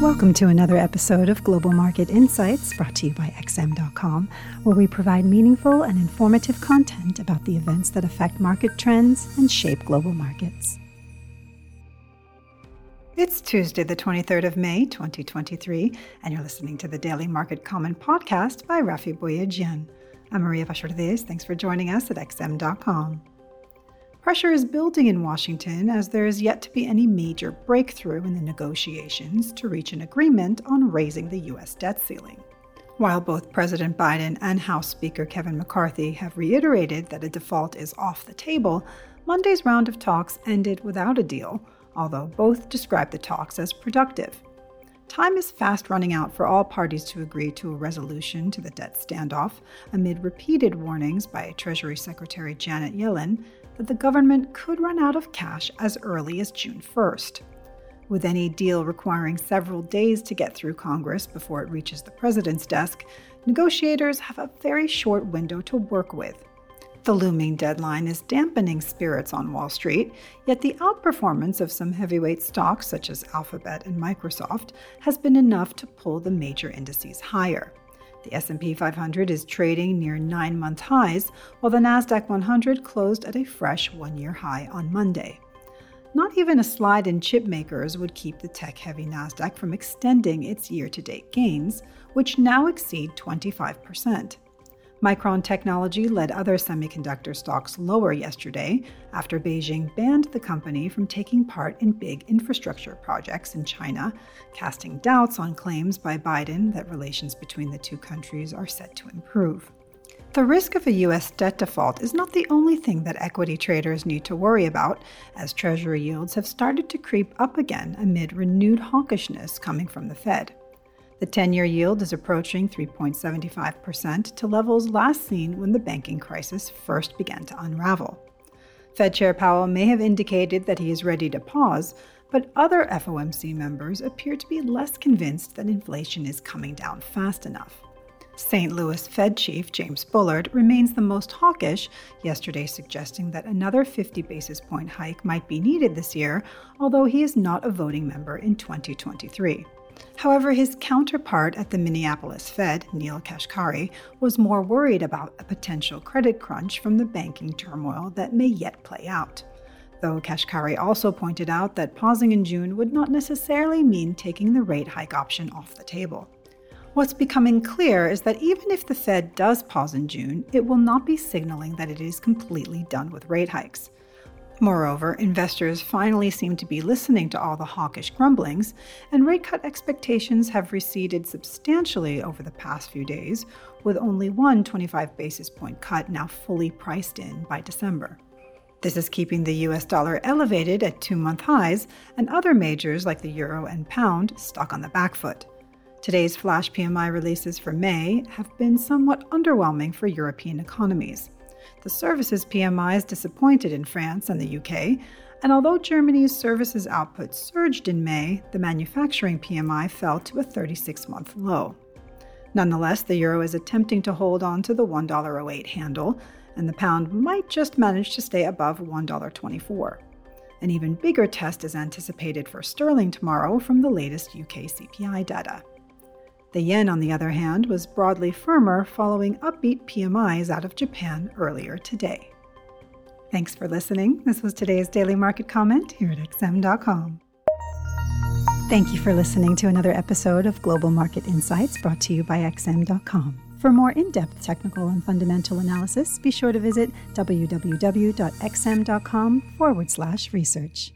Welcome to another episode of Global Market Insights, brought to you by XM.com, where we provide meaningful and informative content about the events that affect market trends and shape global markets. It's Tuesday, the 23rd of May, 2023, and you're listening to the Daily Market Comment podcast by Rafi Boyadjian. I'm Maria Vasquez Ortiz. Thanks for joining us at XM.com. Pressure is building in Washington as there is yet to be any major breakthrough in the negotiations to reach an agreement on raising the U.S. debt ceiling. While both President Biden and House Speaker Kevin McCarthy have reiterated that a default is off the table, Monday's round of talks ended without a deal, although both described the talks as productive. Time is fast running out for all parties to agree to a resolution to the debt standoff amid repeated warnings by Treasury Secretary Janet Yellen that the government could run out of cash as early as June 1st. With any deal requiring several days to get through Congress before it reaches the president's desk, negotiators have a very short window to work with. The looming deadline is dampening spirits on Wall Street, yet the outperformance of some heavyweight stocks such as Alphabet and Microsoft has been enough to pull the major indices higher. The S&P 500 is trading near 9-month highs, while the Nasdaq 100 closed at a fresh one-year high on Monday. Not even a slide in chip makers would keep the tech-heavy Nasdaq from extending its year-to-date gains, which now exceed 25%. Micron Technology led other semiconductor stocks lower yesterday after Beijing banned the company from taking part in big infrastructure projects in China, casting doubts on claims by Biden that relations between the two countries are set to improve. The risk of a U.S. debt default is not the only thing that equity traders need to worry about, as Treasury yields have started to creep up again amid renewed hawkishness coming from the Fed. The 10-year yield is approaching 3.75% to levels last seen when the banking crisis first began to unravel. Fed Chair Powell may have indicated that he is ready to pause, but other FOMC members appear to be less convinced that inflation is coming down fast enough. St. Louis Fed Chief James Bullard remains the most hawkish, yesterday suggesting that another 50 basis point hike might be needed this year, although he is not a voting member in 2023. However, his counterpart at the Minneapolis Fed, Neil Kashkari, was more worried about a potential credit crunch from the banking turmoil that may yet play out. Though Kashkari also pointed out that pausing in June would not necessarily mean taking the rate hike option off the table. What's becoming clear is that even if the Fed does pause in June, it will not be signaling that it is completely done with rate hikes. Moreover, investors finally seem to be listening to all the hawkish grumblings, and rate cut expectations have receded substantially over the past few days, with only one 25 basis point cut now fully priced in by December. This is keeping the US dollar elevated at 2-month highs, and other majors like the euro and pound stuck on the back foot. Today's flash PMI releases for May have been somewhat underwhelming for European economies. The services PMIs disappointed in France and the UK, and although Germany's services output surged in May, the manufacturing PMI fell to a 36-month low. Nonetheless, the euro is attempting to hold on to the $1.08 handle, and the pound might just manage to stay above $1.24. An even bigger test is anticipated for sterling tomorrow from the latest UK CPI data. The yen, on the other hand, was broadly firmer following upbeat PMIs out of Japan earlier today. Thanks for listening. This was today's Daily Market Comment here at XM.com. Thank you for listening to another episode of Global Market Insights brought to you by XM.com. For more in-depth technical and fundamental analysis, be sure to visit www.xm.com/research.